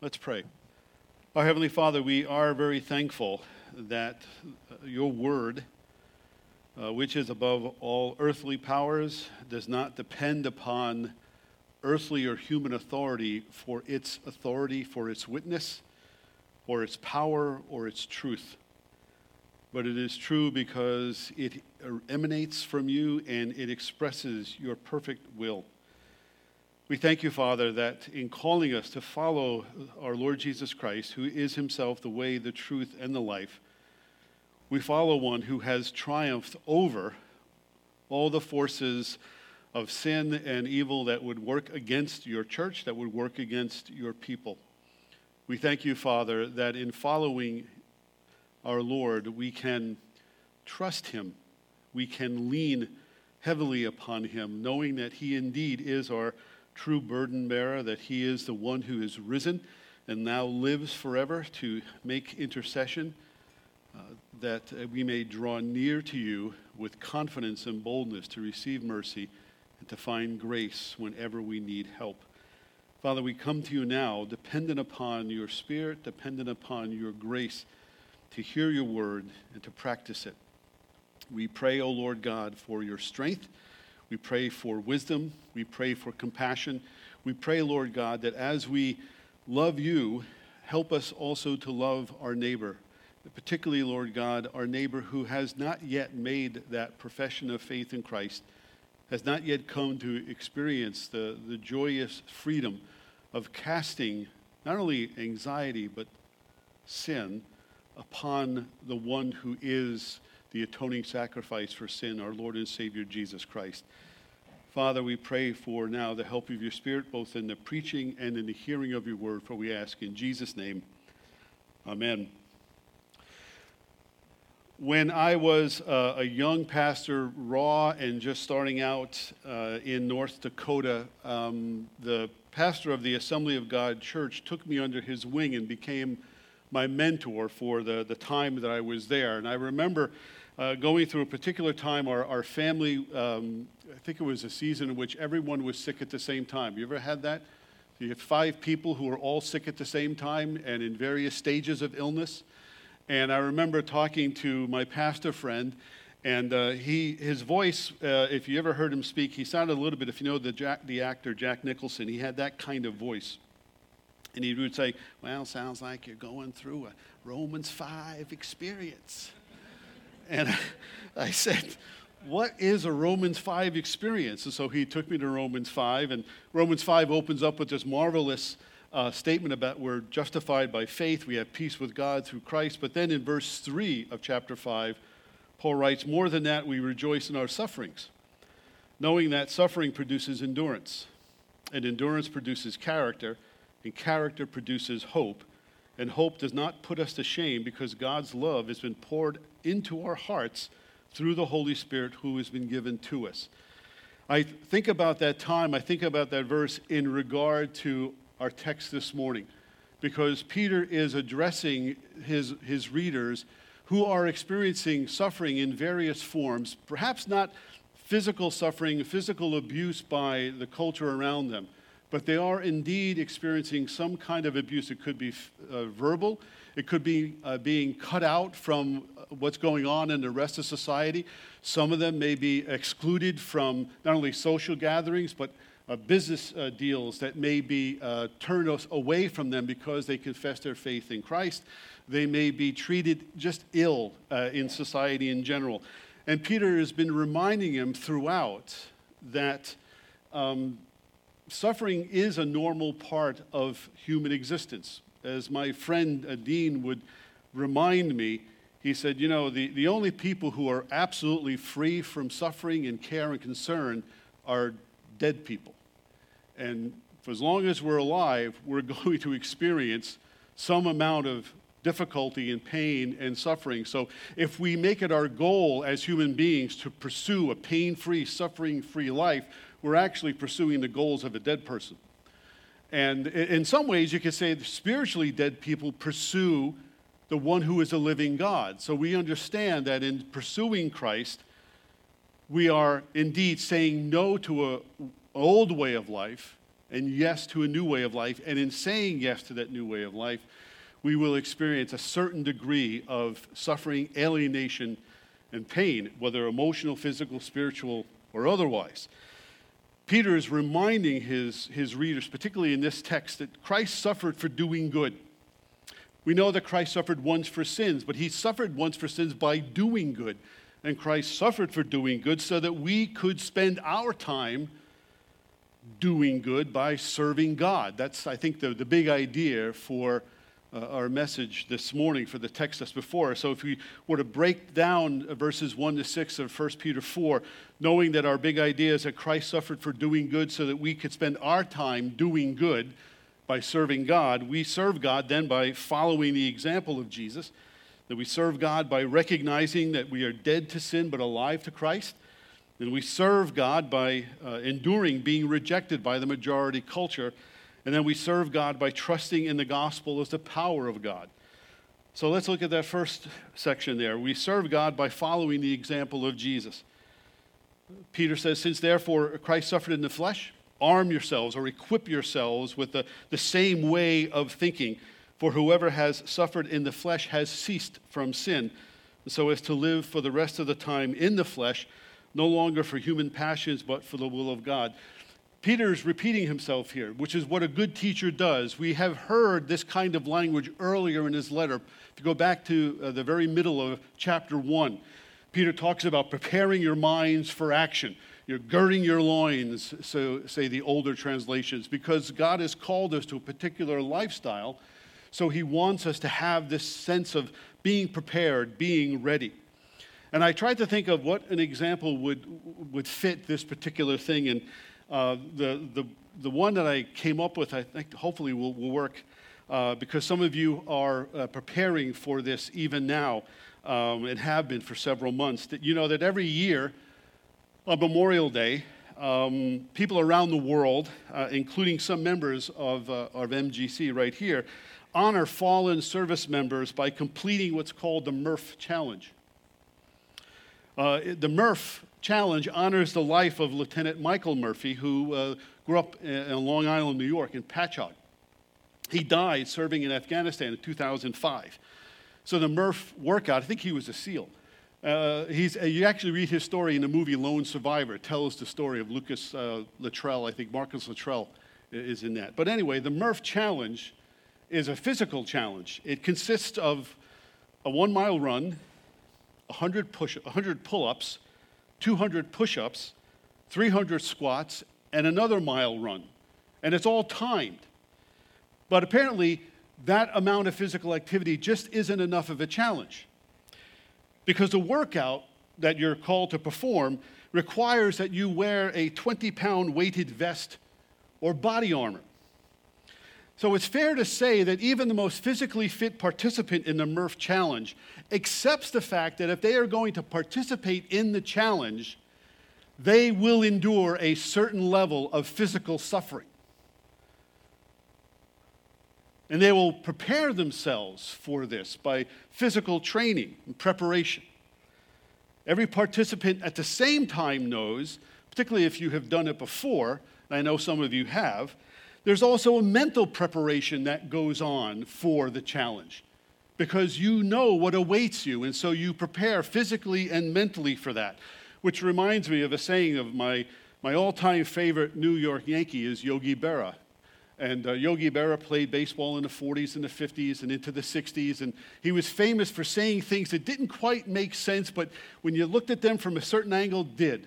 Let's pray. Our Heavenly Father, we are very thankful that your word, which is above all earthly powers, does not depend upon earthly or human authority, for its witness, or its power, or its truth. But it is true because it emanates from you and it expresses your perfect will. We thank you, Father, that in calling us to follow our Lord Jesus Christ, who is himself the way, the truth, and the life, we follow one who has triumphed over all the forces of sin and evil that would work against your church, that would work against your people. We thank you, Father, that in following our Lord, we can trust him. We can lean heavily upon him, knowing that he indeed is our true burden bearer, that he is the one who is risen and now lives forever to make intercession, that we may draw near to you with confidence and boldness to receive mercy and to find grace whenever we need help. Father, we come to you now dependent upon your Spirit, dependent upon your grace to hear your word and to practice it. We pray, O Lord God, for your strength. We pray for wisdom. We pray for compassion. We pray, Lord God, that as we love you, help us also to love our neighbor, particularly, Lord God, our neighbor who has not yet made that profession of faith in Christ, has not yet come to experience the joyous freedom of casting not only anxiety but sin upon the one who is the atoning sacrifice for sin, our Lord and Savior, Jesus Christ. Father, we pray for now the help of your Spirit, both in the preaching and in the hearing of your word, for we ask in Jesus' name. Amen. When I was a young pastor, raw and just starting out in North Dakota, the pastor of the Assembly of God Church took me under his wing and became my mentor for the time that I was there. And I remember going through a particular time, our family, I think it was a season in which everyone was sick at the same time. You ever had that? You have 5 people who are all sick at the same time and in various stages of illness. And I remember talking to my pastor friend, and his voice, if you ever heard him speak, he sounded a little bit, if you know the actor Jack Nicholson, he had that kind of voice. And he would say, well, sounds like you're going through a Romans 5 experience. And I said, what is a Romans 5 experience? And so he took me to Romans 5. And Romans 5 opens up with this marvelous statement about we're justified by faith. We have peace with God through Christ. But then in verse 3 of chapter 5, Paul writes, more than that, we rejoice in our sufferings, knowing that suffering produces endurance. And endurance produces character. And character produces hope, and hope does not put us to shame because God's love has been poured into our hearts through the Holy Spirit who has been given to us. I think about that time, I think about that verse in regard to our text this morning, because Peter is addressing his readers who are experiencing suffering in various forms, perhaps not physical suffering, physical abuse by the culture around them, but they are indeed experiencing some kind of abuse. It could be verbal. It could be being cut out from what's going on in the rest of society. Some of them may be excluded from not only social gatherings, but business deals that may be turned away from them because they confess their faith in Christ. They may be treated just ill in society in general. And Peter has been reminding him throughout that suffering is a normal part of human existence. As my friend Dean would remind me, he said, you know, the only people who are absolutely free from suffering and care and concern are dead people. And for as long as we're alive, we're going to experience some amount of difficulty and pain and suffering. So if we make it our goal as human beings to pursue a pain-free, suffering-free life, we're actually pursuing the goals of a dead person. And in some ways, you could say spiritually dead people pursue the one who is a living God. So we understand that in pursuing Christ, we are indeed saying no to an old way of life and yes to a new way of life. And in saying yes to that new way of life, we will experience a certain degree of suffering, alienation, and pain, whether emotional, physical, spiritual, or otherwise. Peter is reminding his readers, particularly in this text, that Christ suffered for doing good. We know that Christ suffered once for sins, but he suffered once for sins by doing good. And Christ suffered for doing good so that we could spend our time doing good by serving God. That's, I think, the big idea for our message this morning, for the text that's before us. So if we were to break down verses 1 to 6 of 1 Peter 4, knowing that our big idea is that Christ suffered for doing good so that we could spend our time doing good by serving God, we serve God then by following the example of Jesus, that we serve God by recognizing that we are dead to sin but alive to Christ, and we serve God by enduring being rejected by the majority culture, and then we serve God by trusting in the gospel as the power of God. So let's look at that first section there. We serve God by following the example of Jesus. Peter says, since therefore Christ suffered in the flesh, arm yourselves or equip yourselves with the same way of thinking. For whoever has suffered in the flesh has ceased from sin, so as to live for the rest of the time in the flesh, no longer for human passions, but for the will of God. Peter's repeating himself here, which is what a good teacher does. We have heard this kind of language earlier in his letter. If you go back to the very middle of chapter 1, Peter talks about preparing your minds for action. You're girding your loins, so say the older translations, because God has called us to a particular lifestyle, so he wants us to have this sense of being prepared, being ready. And I tried to think of what an example would fit this particular thing, and the one that I came up with, I think hopefully will work, because some of you are preparing for this even now, and have been for several months. That you know that every year on Memorial Day, people around the world, including some members of MGC right here, honor fallen service members by completing what's called the Murph Challenge. The Murph Challenge honors the life of Lieutenant Michael Murphy, who grew up in Long Island, New York, in Patchogue. He died serving in Afghanistan in 2005. So the Murph workout, I think he was a SEAL. You actually read his story in the movie Lone Survivor. It tells the story of Lucas Luttrell. I think Marcus Luttrell is in that. But anyway, the Murph Challenge is a physical challenge. It consists of a 1-mile run, 100 pull-ups, 200 push-ups, 300 squats, and another mile run. And it's all timed. But apparently, that amount of physical activity just isn't enough of a challenge, because the workout that you're called to perform requires that you wear a 20-pound weighted vest or body armor. So it's fair to say that even the most physically fit participant in the Murph Challenge accepts the fact that if they are going to participate in the challenge, they will endure a certain level of physical suffering. And they will prepare themselves for this by physical training and preparation. Every participant at the same time knows, particularly if you have done it before, and I know some of you have, there's also a mental preparation that goes on for the challenge, because you know what awaits you, and so you prepare physically and mentally for that, which reminds me of a saying of my all-time favorite New York Yankee is Yogi Berra. And Yogi Berra played baseball in the 40s and the 50s and into the 60s, and he was famous for saying things that didn't quite make sense, but when you looked at them from a certain angle, did.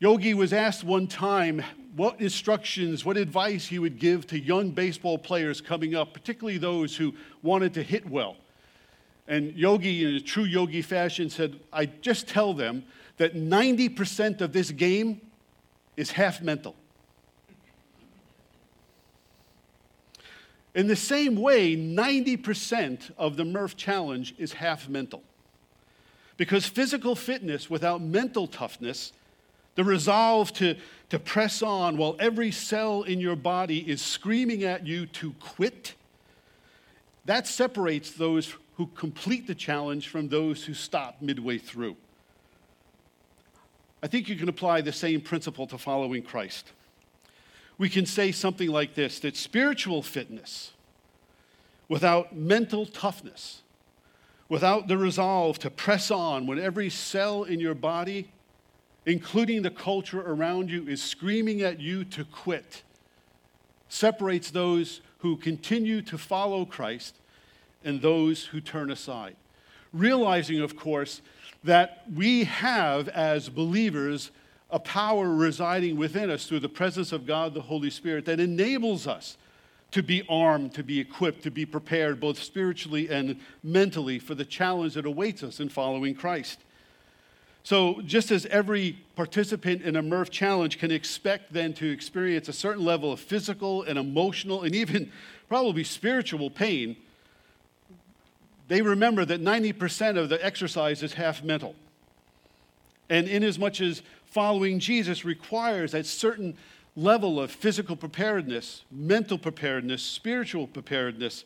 Yogi was asked one time what instructions, what advice he would give to young baseball players coming up, particularly those who wanted to hit well. And Yogi, in a true Yogi fashion, said, I just tell them that 90% of this game is half mental. In the same way, 90% of the Murph Challenge is half mental. Because physical fitness without mental toughness, the resolve to press on while every cell in your body is screaming at you to quit, that separates those who complete the challenge from those who stop midway through. I think you can apply the same principle to following Christ. we can say something like this, that spiritual fitness without mental toughness, without the resolve to press on when every cell in your body, including the culture around you, is screaming at you to quit, separates those who continue to follow Christ and those who turn aside. Realizing, of course, that we have, as believers, a power residing within us through the presence of God, the Holy Spirit, that enables us to be armed, to be equipped, to be prepared, both spiritually and mentally, for the challenge that awaits us in following Christ. So just as every participant in a Murph Challenge can expect then to experience a certain level of physical and emotional and even probably spiritual pain, they remember that 90% of the exercise is half mental. And inasmuch as following Jesus requires that certain level of physical preparedness, mental preparedness, spiritual preparedness,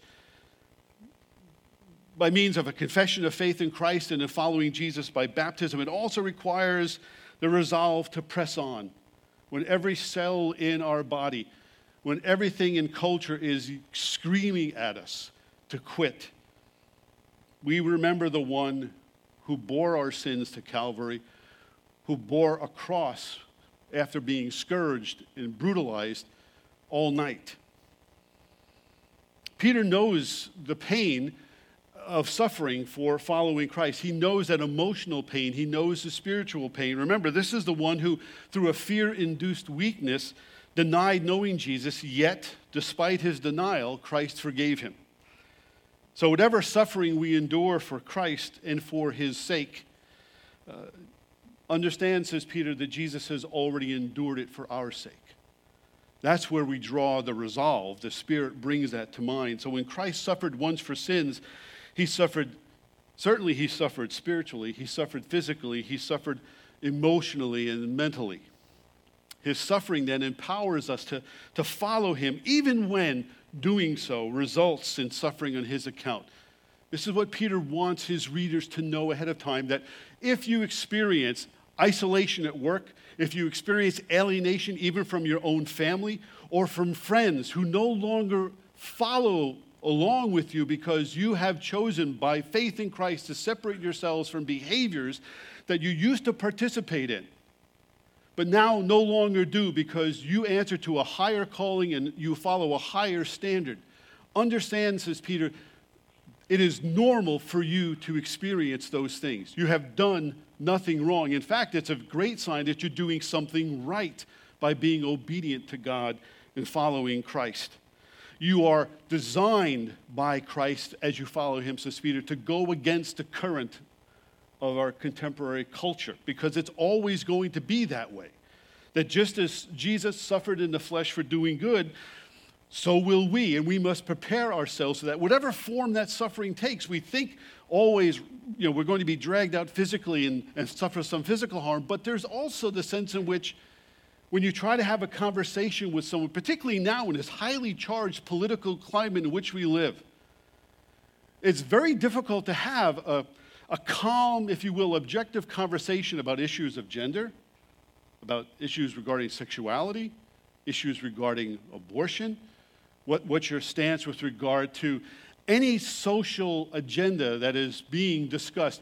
by means of a confession of faith in Christ and in following Jesus by baptism, it also requires the resolve to press on. When every cell in our body, when everything in culture is screaming at us to quit, we remember the one who bore our sins to Calvary, who bore a cross after being scourged and brutalized all night. Peter knows the pain of suffering for following Christ. He knows that emotional pain. He knows the spiritual pain. Remember, this is the one who, through a fear-induced weakness, denied knowing Jesus, yet, despite his denial, Christ forgave him. So whatever suffering we endure for Christ and for his sake, understand, says Peter, that Jesus has already endured it for our sake. That's where we draw the resolve. The Spirit brings that to mind. So when Christ suffered once for sins, he suffered spiritually, he suffered physically, he suffered emotionally and mentally. His suffering then empowers us to follow him, even when doing so results in suffering on his account. This is what Peter wants his readers to know ahead of time, that if you experience isolation at work, if you experience alienation even from your own family or from friends who no longer follow along with you because you have chosen by faith in Christ to separate yourselves from behaviors that you used to participate in, but now no longer do because you answer to a higher calling and you follow a higher standard. Understand, says Peter, it is normal for you to experience those things. You have done nothing wrong. In fact, it's a great sign that you're doing something right by being obedient to God and following Christ. You are designed by Christ as you follow him, says Peter, to go against the current of our contemporary culture, because it's always going to be that way. That just as Jesus suffered in the flesh for doing good, so will we, and we must prepare ourselves so that whatever form that suffering takes, we think always, we're going to be dragged out physically and suffer some physical harm, but there's also the sense in which when you try to have a conversation with someone, particularly now in this highly charged political climate in which we live, it's very difficult to have a calm, if you will, objective conversation about issues of gender, about issues regarding sexuality, issues regarding abortion, what's your stance with regard to any social agenda that is being discussed.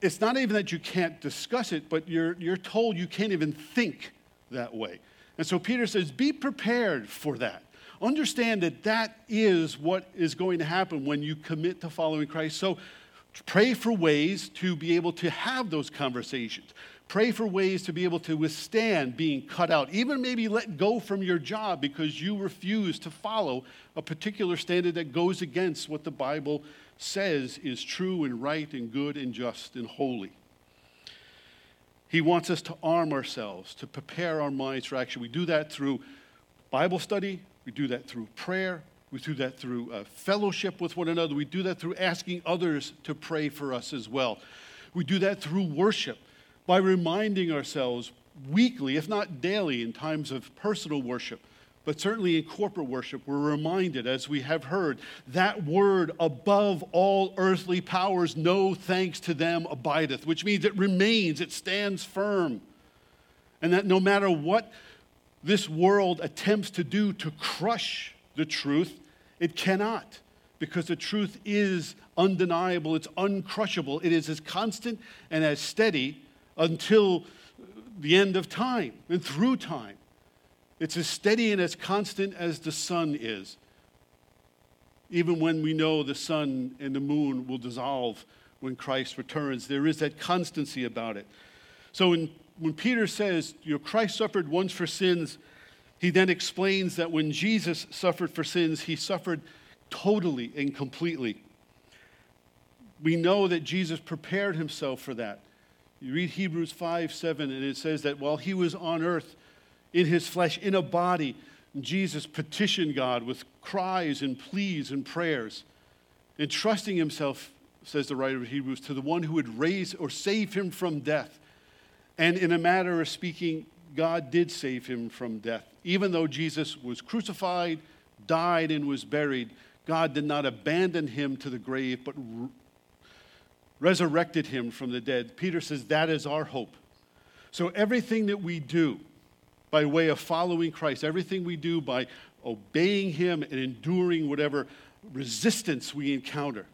It's not even that you can't discuss it, but you're told you can't even think that way. And so Peter says, be prepared for that. Understand that that is what is going to happen when you commit to following Christ. So pray for ways to be able to have those conversations. Pray for ways to be able to withstand being cut out, even maybe let go from your job because you refuse to follow a particular standard that goes against what the Bible says is true and right and good and just and holy. He wants us to arm ourselves, to prepare our minds for action. We do that through Bible study. We do that through prayer. We do that through fellowship with one another. We do that through asking others to pray for us as well. We do that through worship by reminding ourselves weekly, if not daily, in times of personal worship, but certainly in corporate worship, we're reminded, as we have heard, that word above all earthly powers, no thanks to them abideth, which means it remains, it stands firm, and that no matter what this world attempts to do to crush the truth, it cannot, because the truth is undeniable, it's uncrushable, it is as constant and as steady until the end of time and through time. It's as steady and as constant as the sun is, even when we know the sun and the moon will dissolve when Christ returns. There is that constancy about it. So when Peter says, you know, Christ suffered once for sins, he then explains that when Jesus suffered for sins, he suffered totally and completely. We know that Jesus prepared himself for that. You read Hebrews 5:7, and it says that while he was on earth, in his flesh, in a body, Jesus petitioned God with cries and pleas and prayers, entrusting himself, says the writer of Hebrews, to the one who would raise or save him from death. And in a matter of speaking, God did save him from death. Even though Jesus was crucified, died, and was buried, God did not abandon him to the grave, but resurrected him from the dead. Peter says that is our hope. So everything that we do by way of following Christ, everything we do by obeying him and enduring whatever resistance we encounter,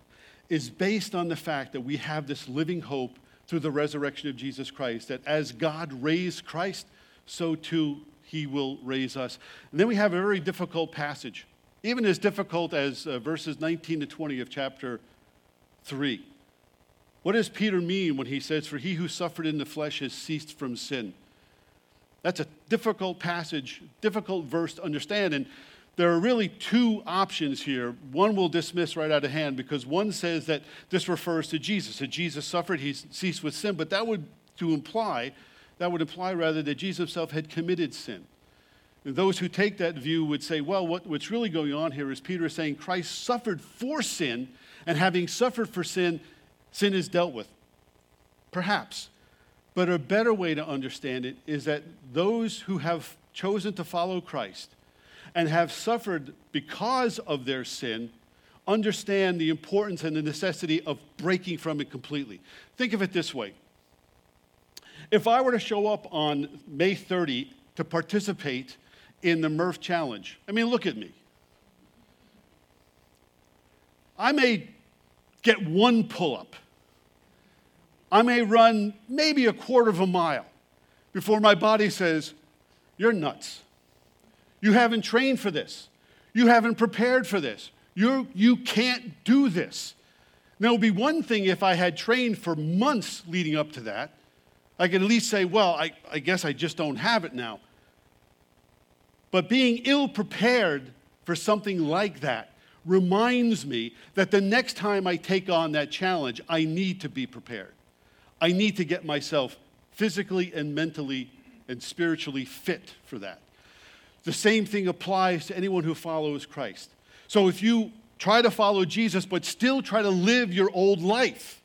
is based on the fact that we have this living hope through the resurrection of Jesus Christ, that as God raised Christ, so too he will raise us. And then we have a very difficult passage, even as difficult as verses 19 to 20 of chapter 3. What does Peter mean when he says, "For he who suffered in the flesh has ceased from sin"? That's a difficult passage, difficult verse to understand. And there are really two options here. One we'll dismiss right out of hand, because one says that this refers to Jesus. That Jesus suffered, he ceased with sin. But that would imply that Jesus himself had committed sin. And those who take that view would say, well, what's really going on here is Peter is saying Christ suffered for sin, and having suffered for sin, sin is dealt with. Perhaps. But a better way to understand it is that those who have chosen to follow Christ and have suffered because of their sin understand the importance and the necessity of breaking from it completely. Think of it this way. If I were to show up on May 30 to participate in the Murph Challenge, I mean, look at me. I may get one pull-up. I may run maybe a quarter of a mile before my body says, "You're nuts. You haven't trained for this. You haven't prepared for this. You can't do this." Now, it would be one thing if I had trained for months leading up to that. I could at least say, well, I guess I just don't have it now. But being ill-prepared for something like that reminds me that the next time I take on that challenge, I need to be prepared. I need to get myself physically and mentally and spiritually fit for that. The same thing applies to anyone who follows Christ. So if you try to follow Jesus but still try to live your old life,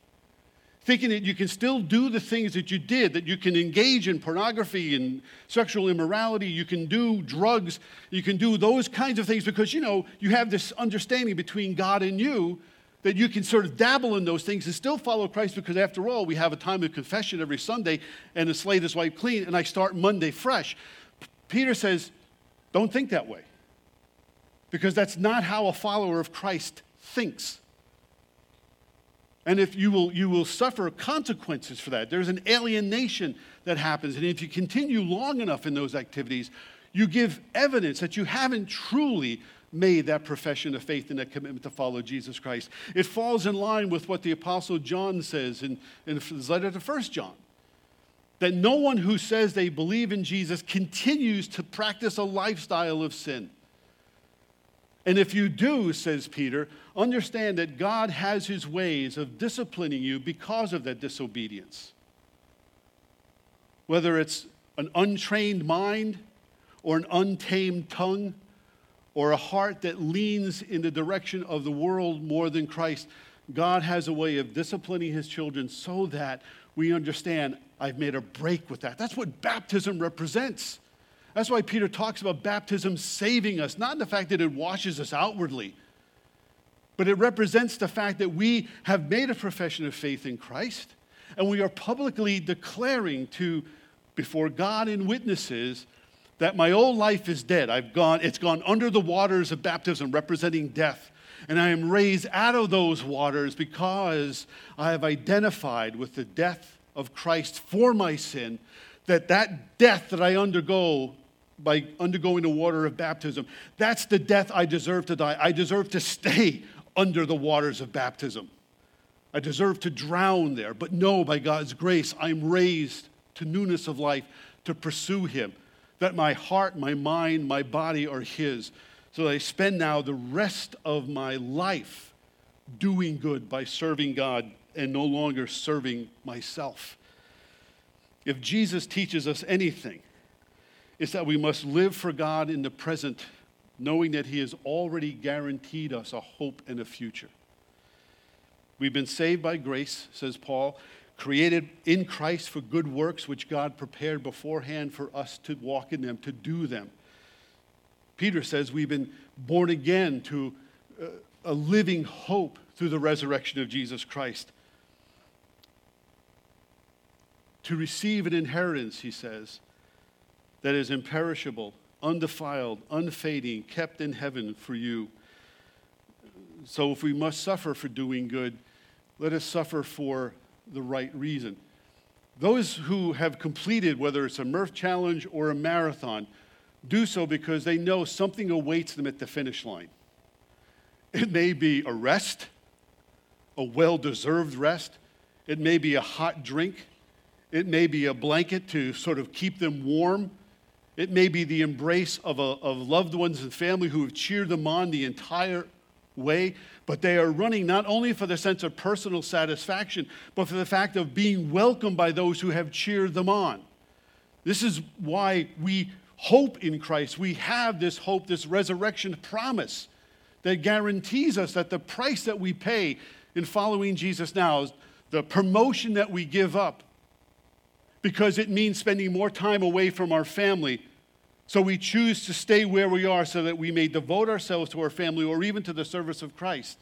thinking that you can still do the things that you did, that you can engage in pornography and sexual immorality, you can do drugs, you can do those kinds of things because, you know, you have this understanding between God and you that you can sort of dabble in those things and still follow Christ, because after all, we have a time of confession every Sunday and the slate is wiped clean and I start Monday fresh. Peter says, don't think that way, because that's not how a follower of Christ thinks. And if you will suffer consequences for that. There's an alienation that happens, and if you continue long enough in those activities, you give evidence that you haven't truly made that profession of faith and that commitment to follow Jesus Christ. It falls in line with what the Apostle John says in his letter to 1 John, that no one who says they believe in Jesus continues to practice a lifestyle of sin. And if you do, says Peter, understand that God has his ways of disciplining you because of that disobedience. Whether it's an untrained mind or an untamed tongue, or a heart that leans in the direction of the world more than Christ, God has a way of disciplining his children so that we understand, I've made a break with that. That's what baptism represents. That's why Peter talks about baptism saving us, not in the fact that it washes us outwardly, but it represents the fact that we have made a profession of faith in Christ, and we are publicly declaring before God and witnesses that my old life is dead. It's gone under the waters of baptism, representing death. And I am raised out of those waters because I have identified with the death of Christ for my sin, that death that I undergo by undergoing the water of baptism, that's the death I deserve to die. I deserve to stay under the waters of baptism. I deserve to drown there. But no, by God's grace, I'm raised to newness of life to pursue him, that my heart, my mind, my body are his. So I spend now the rest of my life doing good by serving God and no longer serving myself. If Jesus teaches us anything, it's that we must live for God in the present, knowing that he has already guaranteed us a hope and a future. We've been saved by grace, says Paul, created in Christ for good works, which God prepared beforehand for us to walk in them, to do them. Peter says we've been born again to a living hope through the resurrection of Jesus Christ. To receive an inheritance, he says, that is imperishable, undefiled, unfading, kept in heaven for you. So if we must suffer for doing good, let us suffer for the right reason. Those who have completed, whether it's a Murph Challenge or a marathon, do so because they know something awaits them at the finish line. It may be a rest, a well-deserved rest. It may be a hot drink. It may be a blanket to sort of keep them warm. It may be the embrace of loved ones and family who have cheered them on the entire way. But they are running not only for the sense of personal satisfaction, but for the fact of being welcomed by those who have cheered them on. This is why we hope in Christ. We have this hope, this resurrection promise that guarantees us that the price that we pay in following Jesus now is the promotion that we give up, because it means spending more time away from our family. So we choose to stay where we are so that we may devote ourselves to our family or even to the service of Christ.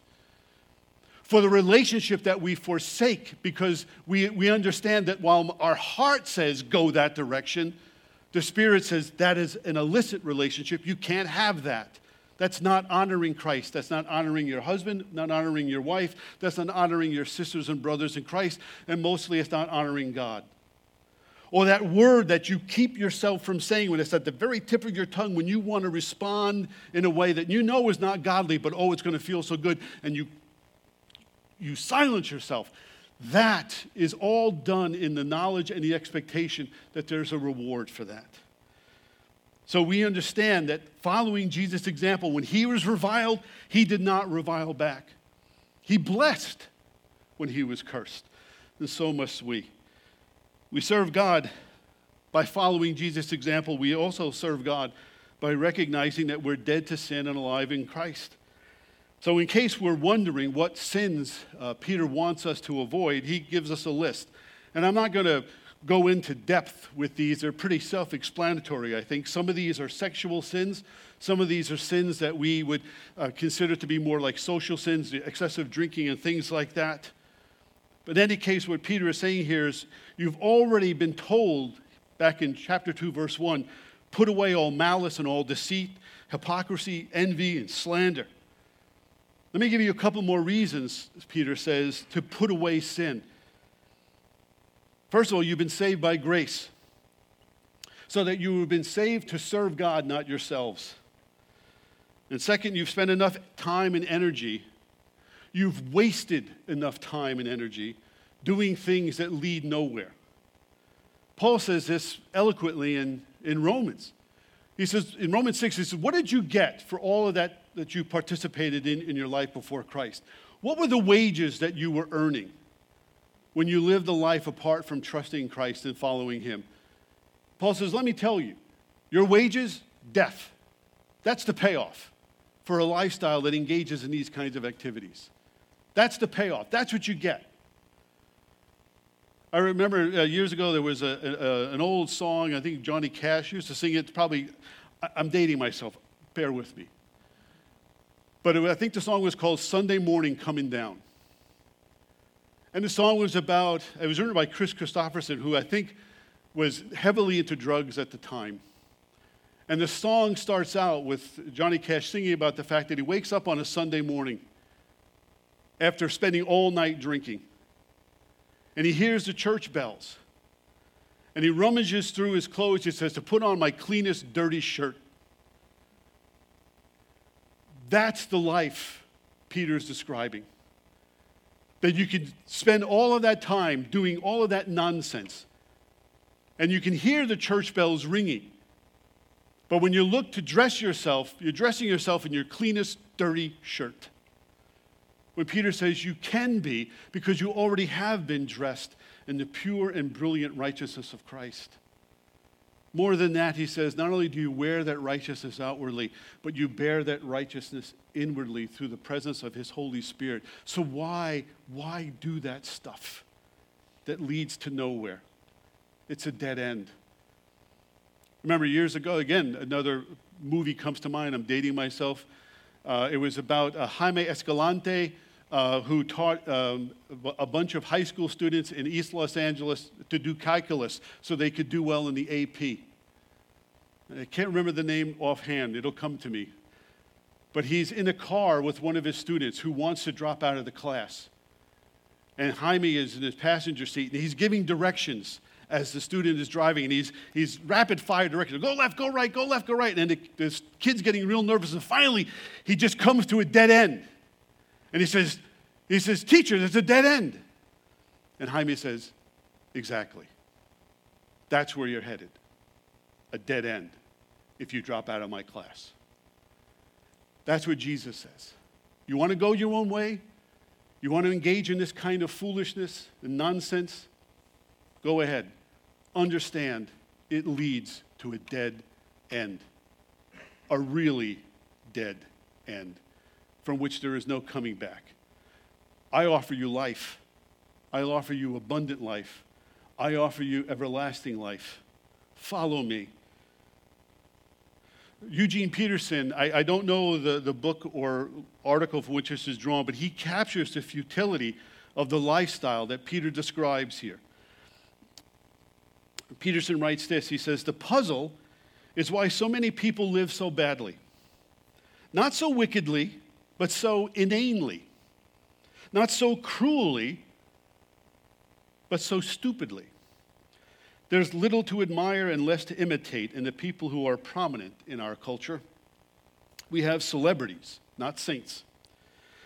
For the relationship that we forsake, because we understand that while our heart says, go that direction, the Spirit says that is an illicit relationship. You can't have that. That's not honoring Christ. That's not honoring your husband, not honoring your wife. That's not honoring your sisters and brothers in Christ. And mostly it's not honoring God. Or that word that you keep yourself from saying when it's at the very tip of your tongue, when you want to respond in a way that you know is not godly, but oh, it's going to feel so good, and you silence yourself. That is all done in the knowledge and the expectation that there's a reward for that. So we understand that following Jesus' example, when he was reviled, he did not revile back. He blessed when he was cursed, and so must we. We serve God by following Jesus' example. We also serve God by recognizing that we're dead to sin and alive in Christ. So in case we're wondering what sins Peter wants us to avoid, he gives us a list. And I'm not going to go into depth with these. They're pretty self-explanatory, I think. Some of these are sexual sins. Some of these are sins that we would consider to be more like social sins, excessive drinking and things like that. But in any case, what Peter is saying here is, you've already been told back in chapter 2, verse 1, put away all malice and all deceit, hypocrisy, envy, and slander. Let me give you a couple more reasons, Peter says, to put away sin. First of all, you've been saved by grace, so that you have been saved to serve God, not yourselves. And second, you've spent enough time and energy. You've wasted enough time and energy doing things that lead nowhere. Paul says this eloquently in Romans. He says, in Romans 6, he says, what did you get for all of that you participated in your life before Christ? What were the wages that you were earning when you lived a life apart from trusting Christ and following him? Paul says, let me tell you, your wages, death. That's the payoff for a lifestyle that engages in these kinds of activities. That's the payoff. That's what you get. I remember years ago there was an old song, I think Johnny Cash used to sing it, probably, I'm dating myself, bear with me. But I think the song was called Sunday Morning Coming Down. And the song was about, it was written by Chris Christopherson, who I think was heavily into drugs at the time. And the song starts out with Johnny Cash singing about the fact that he wakes up on a Sunday morning after spending all night drinking. And he hears the church bells. And he rummages through his clothes, he says, to put on my cleanest, dirty shirt. That's the life Peter's describing. That you could spend all of that time doing all of that nonsense. And you can hear the church bells ringing. But when you look to dress yourself, you're dressing yourself in your cleanest, dirty shirt. When Peter says you can be, because you already have been dressed in the pure and brilliant righteousness of Christ. More than that, he says, not only do you wear that righteousness outwardly, but you bear that righteousness inwardly through the presence of his Holy Spirit. So why do that stuff that leads to nowhere? It's a dead end. Remember years ago, again, another movie comes to mind. I'm dating myself. It was about Jaime Escalante, who taught a bunch of high school students in East Los Angeles to do calculus so they could do well in the AP. I can't remember the name offhand. It'll come to me. But he's in a car with one of his students who wants to drop out of the class. And Jaime is in his passenger seat, and he's giving directions as the student is driving, and he's rapid-fire directions. Go left, go right, go left, go right. And this kid's getting real nervous, and finally, he just comes to a dead end. And he says, teacher, there's a dead end. And Jaime says, exactly. That's where you're headed, a dead end, if you drop out of my class. That's what Jesus says. You want to go your own way? You want to engage in this kind of foolishness and nonsense? Go ahead. Understand it leads to a dead end, a really dead end from which there is no coming back. I offer you life. I offer you abundant life. I offer you everlasting life. Follow me. Eugene Peterson, I don't know the book or article from which this is drawn, but he captures the futility of the lifestyle that Peter describes here. Peterson writes this, he says, the puzzle is why so many people live so badly. Not so wickedly, but so inanely. Not so cruelly, but so stupidly. There's little to admire and less to imitate in the people who are prominent in our culture. We have celebrities, not saints.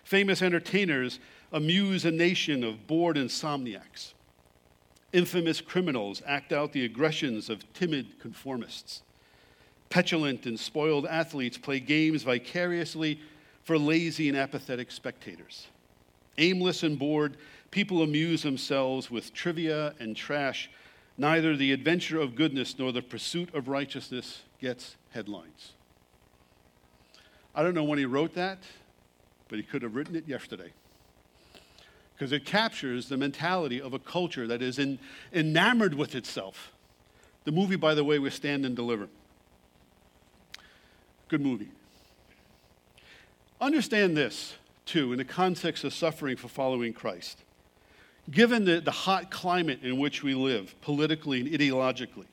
Famous entertainers amuse a nation of bored insomniacs. Infamous criminals act out the aggressions of timid conformists. Petulant and spoiled athletes play games vicariously for lazy and apathetic spectators. Aimless and bored, people amuse themselves with trivia and trash. Neither the adventure of goodness nor the pursuit of righteousness gets headlines. I don't know when he wrote that, but he could have written it yesterday. Because it captures the mentality of a culture that is enamored with itself. The movie, by the way, was Stand and Deliver. Good movie. Understand this, too, in the context of suffering for following Christ. Given the hot climate in which we live, politically and ideologically,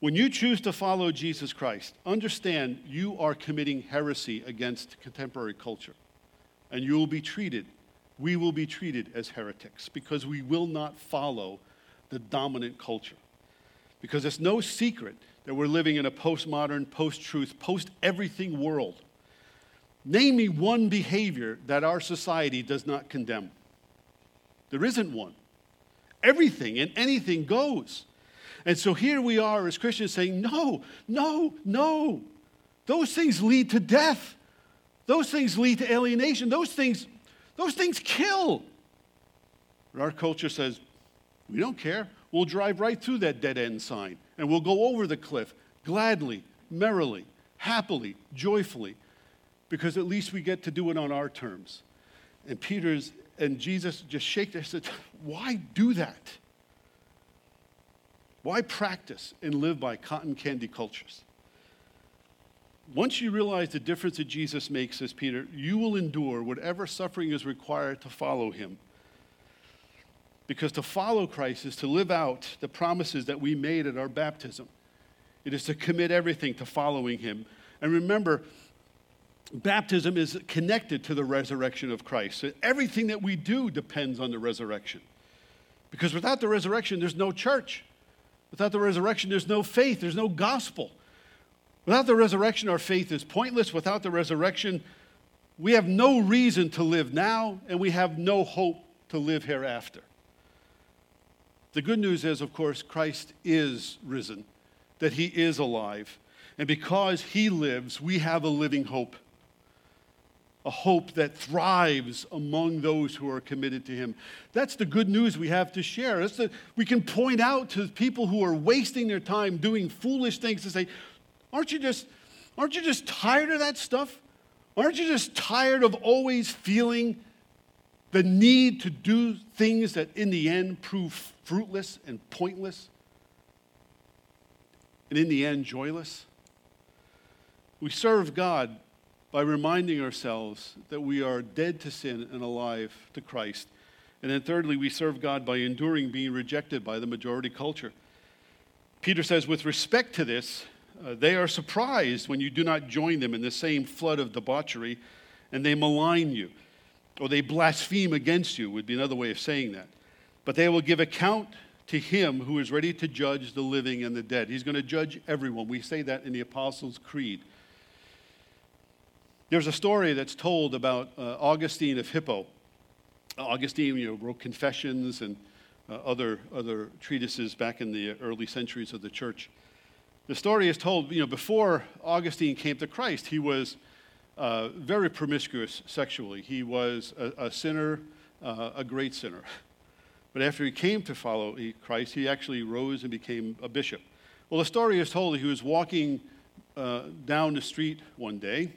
when you choose to follow Jesus Christ, understand you are committing heresy against contemporary culture, and you will be treated we will be treated as heretics because we will not follow the dominant culture. Because it's no secret that we're living in a postmodern, post-truth, post-everything world. Name me one behavior that our society does not condemn. There isn't one. Everything and anything goes. And so here we are as Christians saying, no, no, no. Those things lead to death. Those things lead to alienation. Those things kill. But our culture says, we don't care. We'll drive right through that dead end sign, and we'll go over the cliff gladly, merrily, happily, joyfully, because at least we get to do it on our terms. And Peter's and Jesus just shake their heads. Why do that? Why practice and live by cotton candy cultures? Once you realize the difference that Jesus makes, says Peter, you will endure whatever suffering is required to follow him. Because to follow Christ is to live out the promises that we made at our baptism. It is to commit everything to following him. And remember, baptism is connected to the resurrection of Christ. Everything that we do depends on the resurrection. Because without the resurrection, there's no church. Without the resurrection, there's no faith. There's no gospel. Without the resurrection, our faith is pointless. Without the resurrection, we have no reason to live now, and we have no hope to live hereafter. The good news is, of course, Christ is risen, that he is alive. And because he lives, we have a living hope, a hope that thrives among those who are committed to him. That's the good news we have to share. That's the, we can point out to people who are wasting their time doing foolish things to say, aren't you just tired of that stuff? Aren't you just tired of always feeling the need to do things that in the end prove fruitless and pointless? And in the end, joyless? We serve God by reminding ourselves that we are dead to sin and alive to Christ. And then thirdly, we serve God by enduring being rejected by the majority culture. Peter says, with respect to this, they are surprised when you do not join them in the same flood of debauchery, and they malign you, or they blaspheme against you, would be another way of saying that. But they will give account to him who is ready to judge the living and the dead. He's going to judge everyone. We say that in the Apostles' Creed. There's a story that's told about Augustine of Hippo. Augustine, wrote Confessions and other treatises back in the early centuries of the church. The story is told, before Augustine came to Christ, he was very promiscuous sexually. He was a sinner, a great sinner. But after he came to follow Christ, he actually rose and became a bishop. Well, the story is told that he was walking down the street one day,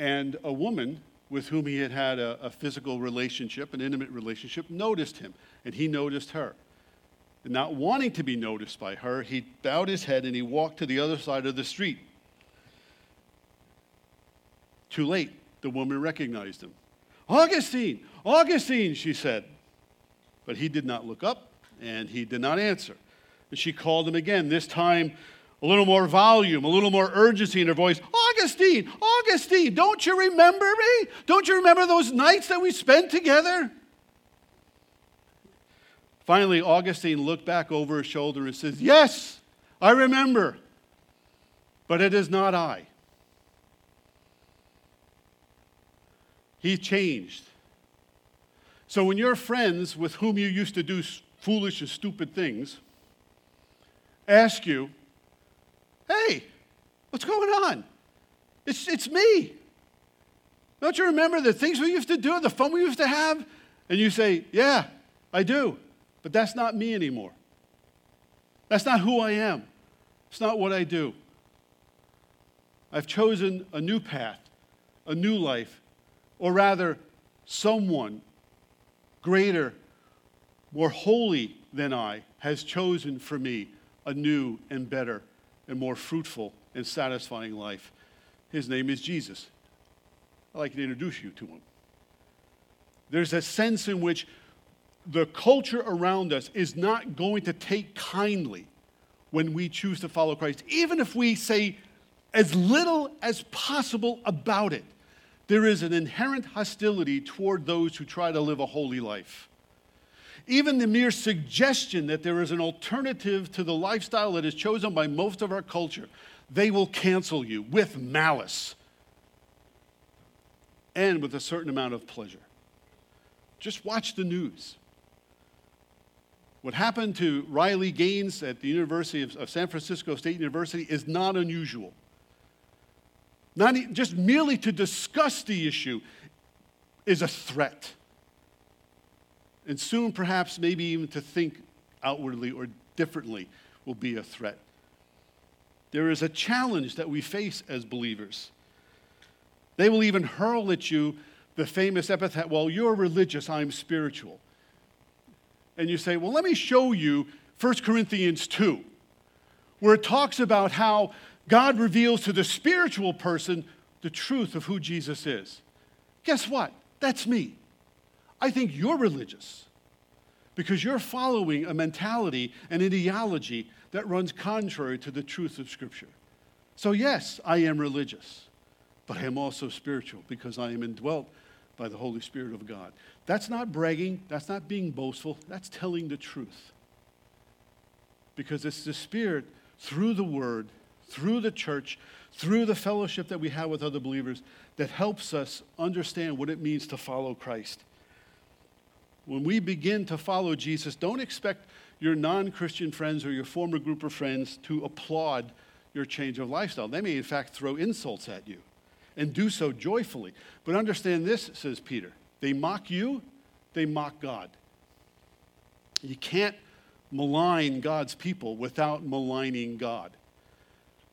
and a woman with whom he had had a physical relationship, an intimate relationship, noticed him, and he noticed her. And not wanting to be noticed by her, he bowed his head and he walked to the other side of the street. Too late, the woman recognized him. "Augustine! Augustine!" she said. But he did not look up, and he did not answer. And she called him again, this time a little more volume, a little more urgency in her voice. "Augustine, Augustine, don't you remember me? Don't you remember those nights that we spent together?" Finally, Augustine looked back over his shoulder and says, "Yes, I remember, but it is not I." He changed. So when your friends with whom you used to do foolish and stupid things ask you, "Hey, what's going on?" It's me. Don't you remember the things we used to do, the fun we used to have? And you say, "Yeah, I do, but that's not me anymore. That's not who I am. It's not what I do. I've chosen a new path, a new life, or rather someone greater, more holy than I, has chosen for me a new and better and more fruitful and satisfying life. His name is Jesus. I'd like to introduce you to him." There's a sense in which the culture around us is not going to take kindly when we choose to follow Christ, even if we say as little as possible about it. There is an inherent hostility toward those who try to live a holy life. Even the mere suggestion that there is an alternative to the lifestyle that is chosen by most of our culture, they will cancel you with malice and with a certain amount of pleasure. Just watch the news. What happened to Riley Gaines at the University of San Francisco State University is not unusual. Not just merely to discuss the issue is a threat. And soon, perhaps, maybe even to think outwardly or differently will be a threat. There is a challenge that we face as believers. They will even hurl at you the famous epithet, "Well, you're religious, I'm spiritual." And you say, "Well, let me show you 1 Corinthians 2, where it talks about how God reveals to the spiritual person the truth of who Jesus is." Guess what? That's me. I think you're religious because you're following a mentality, an ideology that runs contrary to the truth of Scripture. So yes, I am religious, but I am also spiritual because I am indwelt by the Holy Spirit of God. That's not bragging. That's not being boastful. That's telling the truth. Because it's the Spirit through the Word, through the church, through the fellowship that we have with other believers that helps us understand what it means to follow Christ. When we begin to follow Jesus, don't expect your non-Christian friends or your former group of friends to applaud your change of lifestyle. They may, in fact, throw insults at you and do so joyfully. But understand this, says Peter, they mock you, they mock God. You can't malign God's people without maligning God.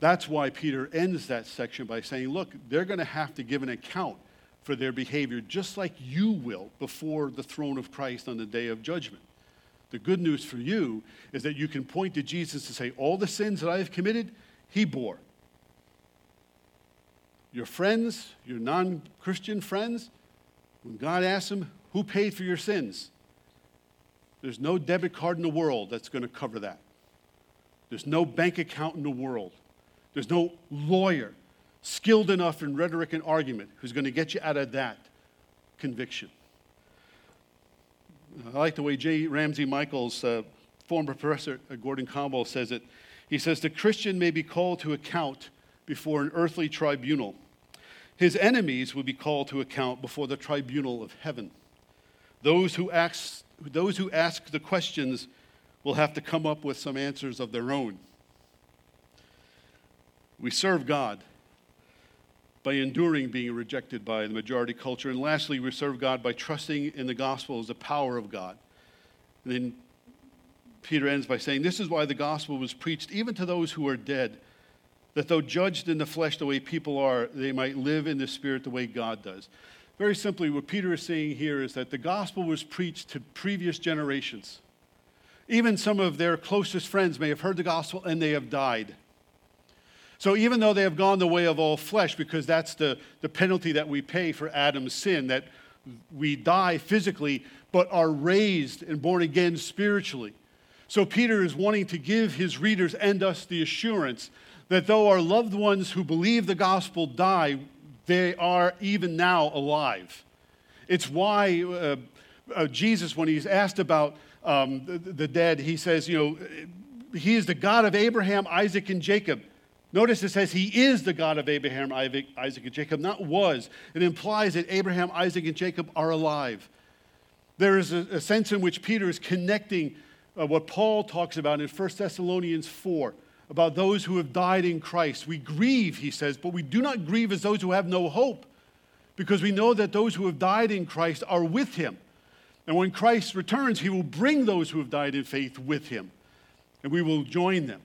That's why Peter ends that section by saying, look, they're going to have to give an account for their behavior, just like you will before the throne of Christ on the day of judgment. The good news for you is that you can point to Jesus and say, all the sins that I have committed, he bore. Your friends, your non-Christian friends, when God asks them, who paid for your sins? There's no debit card in the world that's going to cover that. There's no bank account in the world. There's no lawyer skilled enough in rhetoric and argument who's going to get you out of that conviction. I like the way J. Ramsey Michaels, former professor at Gordon Conwell, says it. He says, the Christian may be called to account before an earthly tribunal. His enemies will be called to account before the tribunal of heaven. Those who ask the questions will have to come up with some answers of their own. We serve God by enduring being rejected by the majority culture. And lastly, we serve God by trusting in the gospel as the power of God. And then Peter ends by saying, this is why the gospel was preached even to those who are dead, that though judged in the flesh the way people are, they might live in the spirit the way God does. Very simply, what Peter is saying here is that the gospel was preached to previous generations. Even some of their closest friends may have heard the gospel and they have died. So even though they have gone the way of all flesh, because that's the penalty that we pay for Adam's sin, that we die physically but are raised and born again spiritually. So Peter is wanting to give his readers and us the assurance that though our loved ones who believe the gospel die, they are even now alive. It's why Jesus, when he's asked about the dead, he says, you know, he is the God of Abraham, Isaac, and Jacob. Notice it says he is the God of Abraham, Isaac, and Jacob, not was. It implies that Abraham, Isaac, and Jacob are alive. There is a sense in which Peter is connecting what Paul talks about in 1 Thessalonians 4, about those who have died in Christ. We grieve, he says, but we do not grieve as those who have no hope, because we know that those who have died in Christ are with him. And when Christ returns, he will bring those who have died in faith with him, and we will join them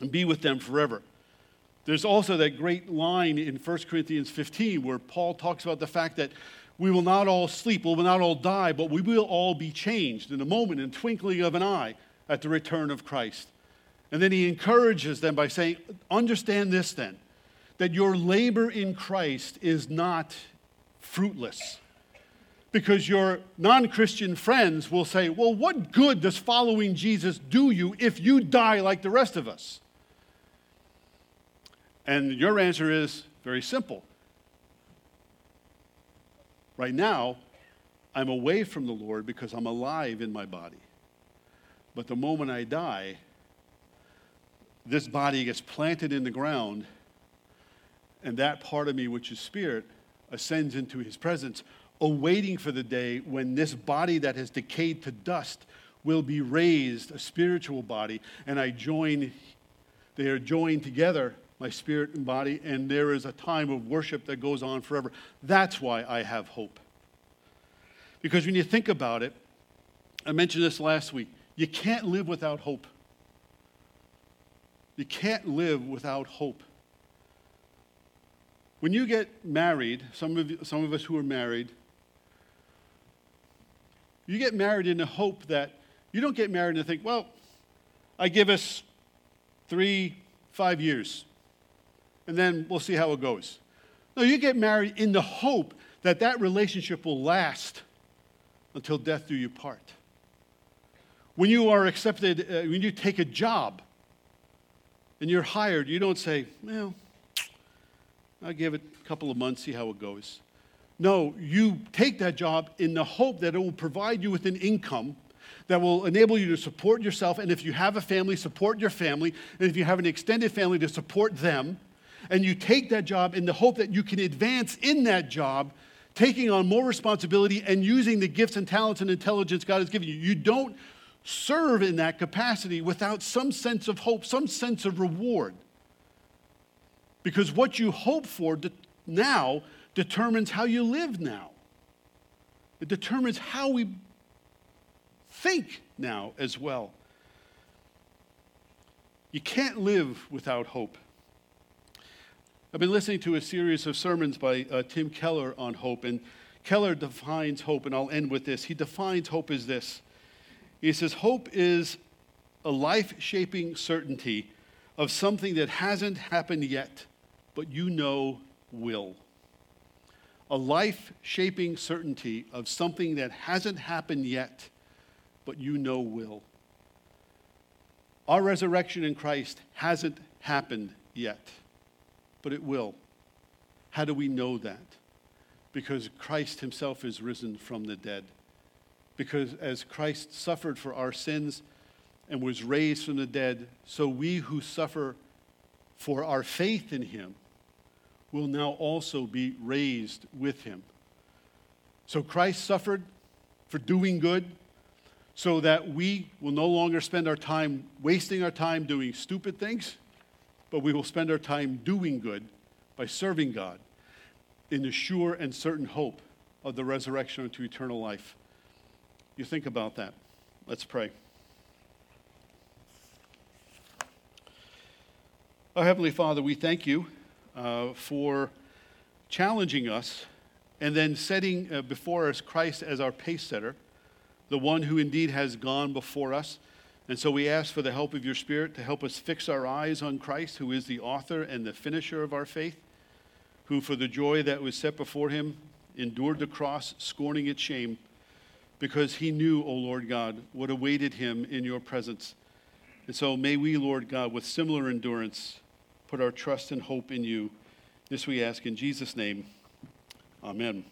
and be with them forever. There's also that great line in 1 Corinthians 15 where Paul talks about the fact that we will not all sleep, we will not all die, but we will all be changed in a moment, in twinkling of an eye, at the return of Christ. And then he encourages them by saying, understand this then, that your labor in Christ is not fruitless. Because your non-Christian friends will say, well, what good does following Jesus do you if you die like the rest of us? And your answer is very simple. Right now, I'm away from the Lord because I'm alive in my body. But the moment I die, this body gets planted in the ground, and that part of me, which is spirit, ascends into his presence, awaiting for the day when this body that has decayed to dust will be raised, a spiritual body, and they are joined together, my spirit and body, and there is a time of worship that goes on forever. That's why I have hope. Because when you think about it, I mentioned this last week, you can't live without hope. You can't live without hope. When you get married, some of us who are married, you get married in the hope that you don't get married and think, well, I give us 3-5 years. And then we'll see how it goes. No, you get married in the hope that that relationship will last until death do you part. When you are accepted, when you take a job, and you're hired, you don't say, well, I'll give it a couple of months, see how it goes. No, you take that job in the hope that it will provide you with an income that will enable you to support yourself, and if you have a family, support your family, and if you have an extended family, to support them. And you take that job in the hope that you can advance in that job, taking on more responsibility and using the gifts and talents and intelligence God has given you. You don't serve in that capacity without some sense of hope, some sense of reward. Because what you hope for now determines how you live now. It determines how we think now as well. You can't live without hope. I've been listening to a series of sermons by Tim Keller on hope, and Keller defines hope, and I'll end with this. He defines hope as this. He says, hope is a life-shaping certainty of something that hasn't happened yet, but you know will. A life-shaping certainty of something that hasn't happened yet, but you know will. Our resurrection in Christ hasn't happened yet, but it will. How do we know that? Because Christ himself is risen from the dead. Because as Christ suffered for our sins and was raised from the dead, so we who suffer for our faith in him will now also be raised with him. So Christ suffered for doing good so that we will no longer spend our time wasting our time doing stupid things, but we will spend our time doing good by serving God in the sure and certain hope of the resurrection unto eternal life. You think about that. Let's pray. Our Heavenly Father, we thank you for challenging us and then setting before us Christ as our pace setter, the one who indeed has gone before us. And so we ask for the help of your Spirit to help us fix our eyes on Christ, who is the author and the finisher of our faith, who for the joy that was set before him endured the cross, scorning its shame, because he knew, O Lord God, what awaited him in your presence. And so may we, Lord God, with similar endurance, put our trust and hope in you. This we ask in Jesus' name. Amen.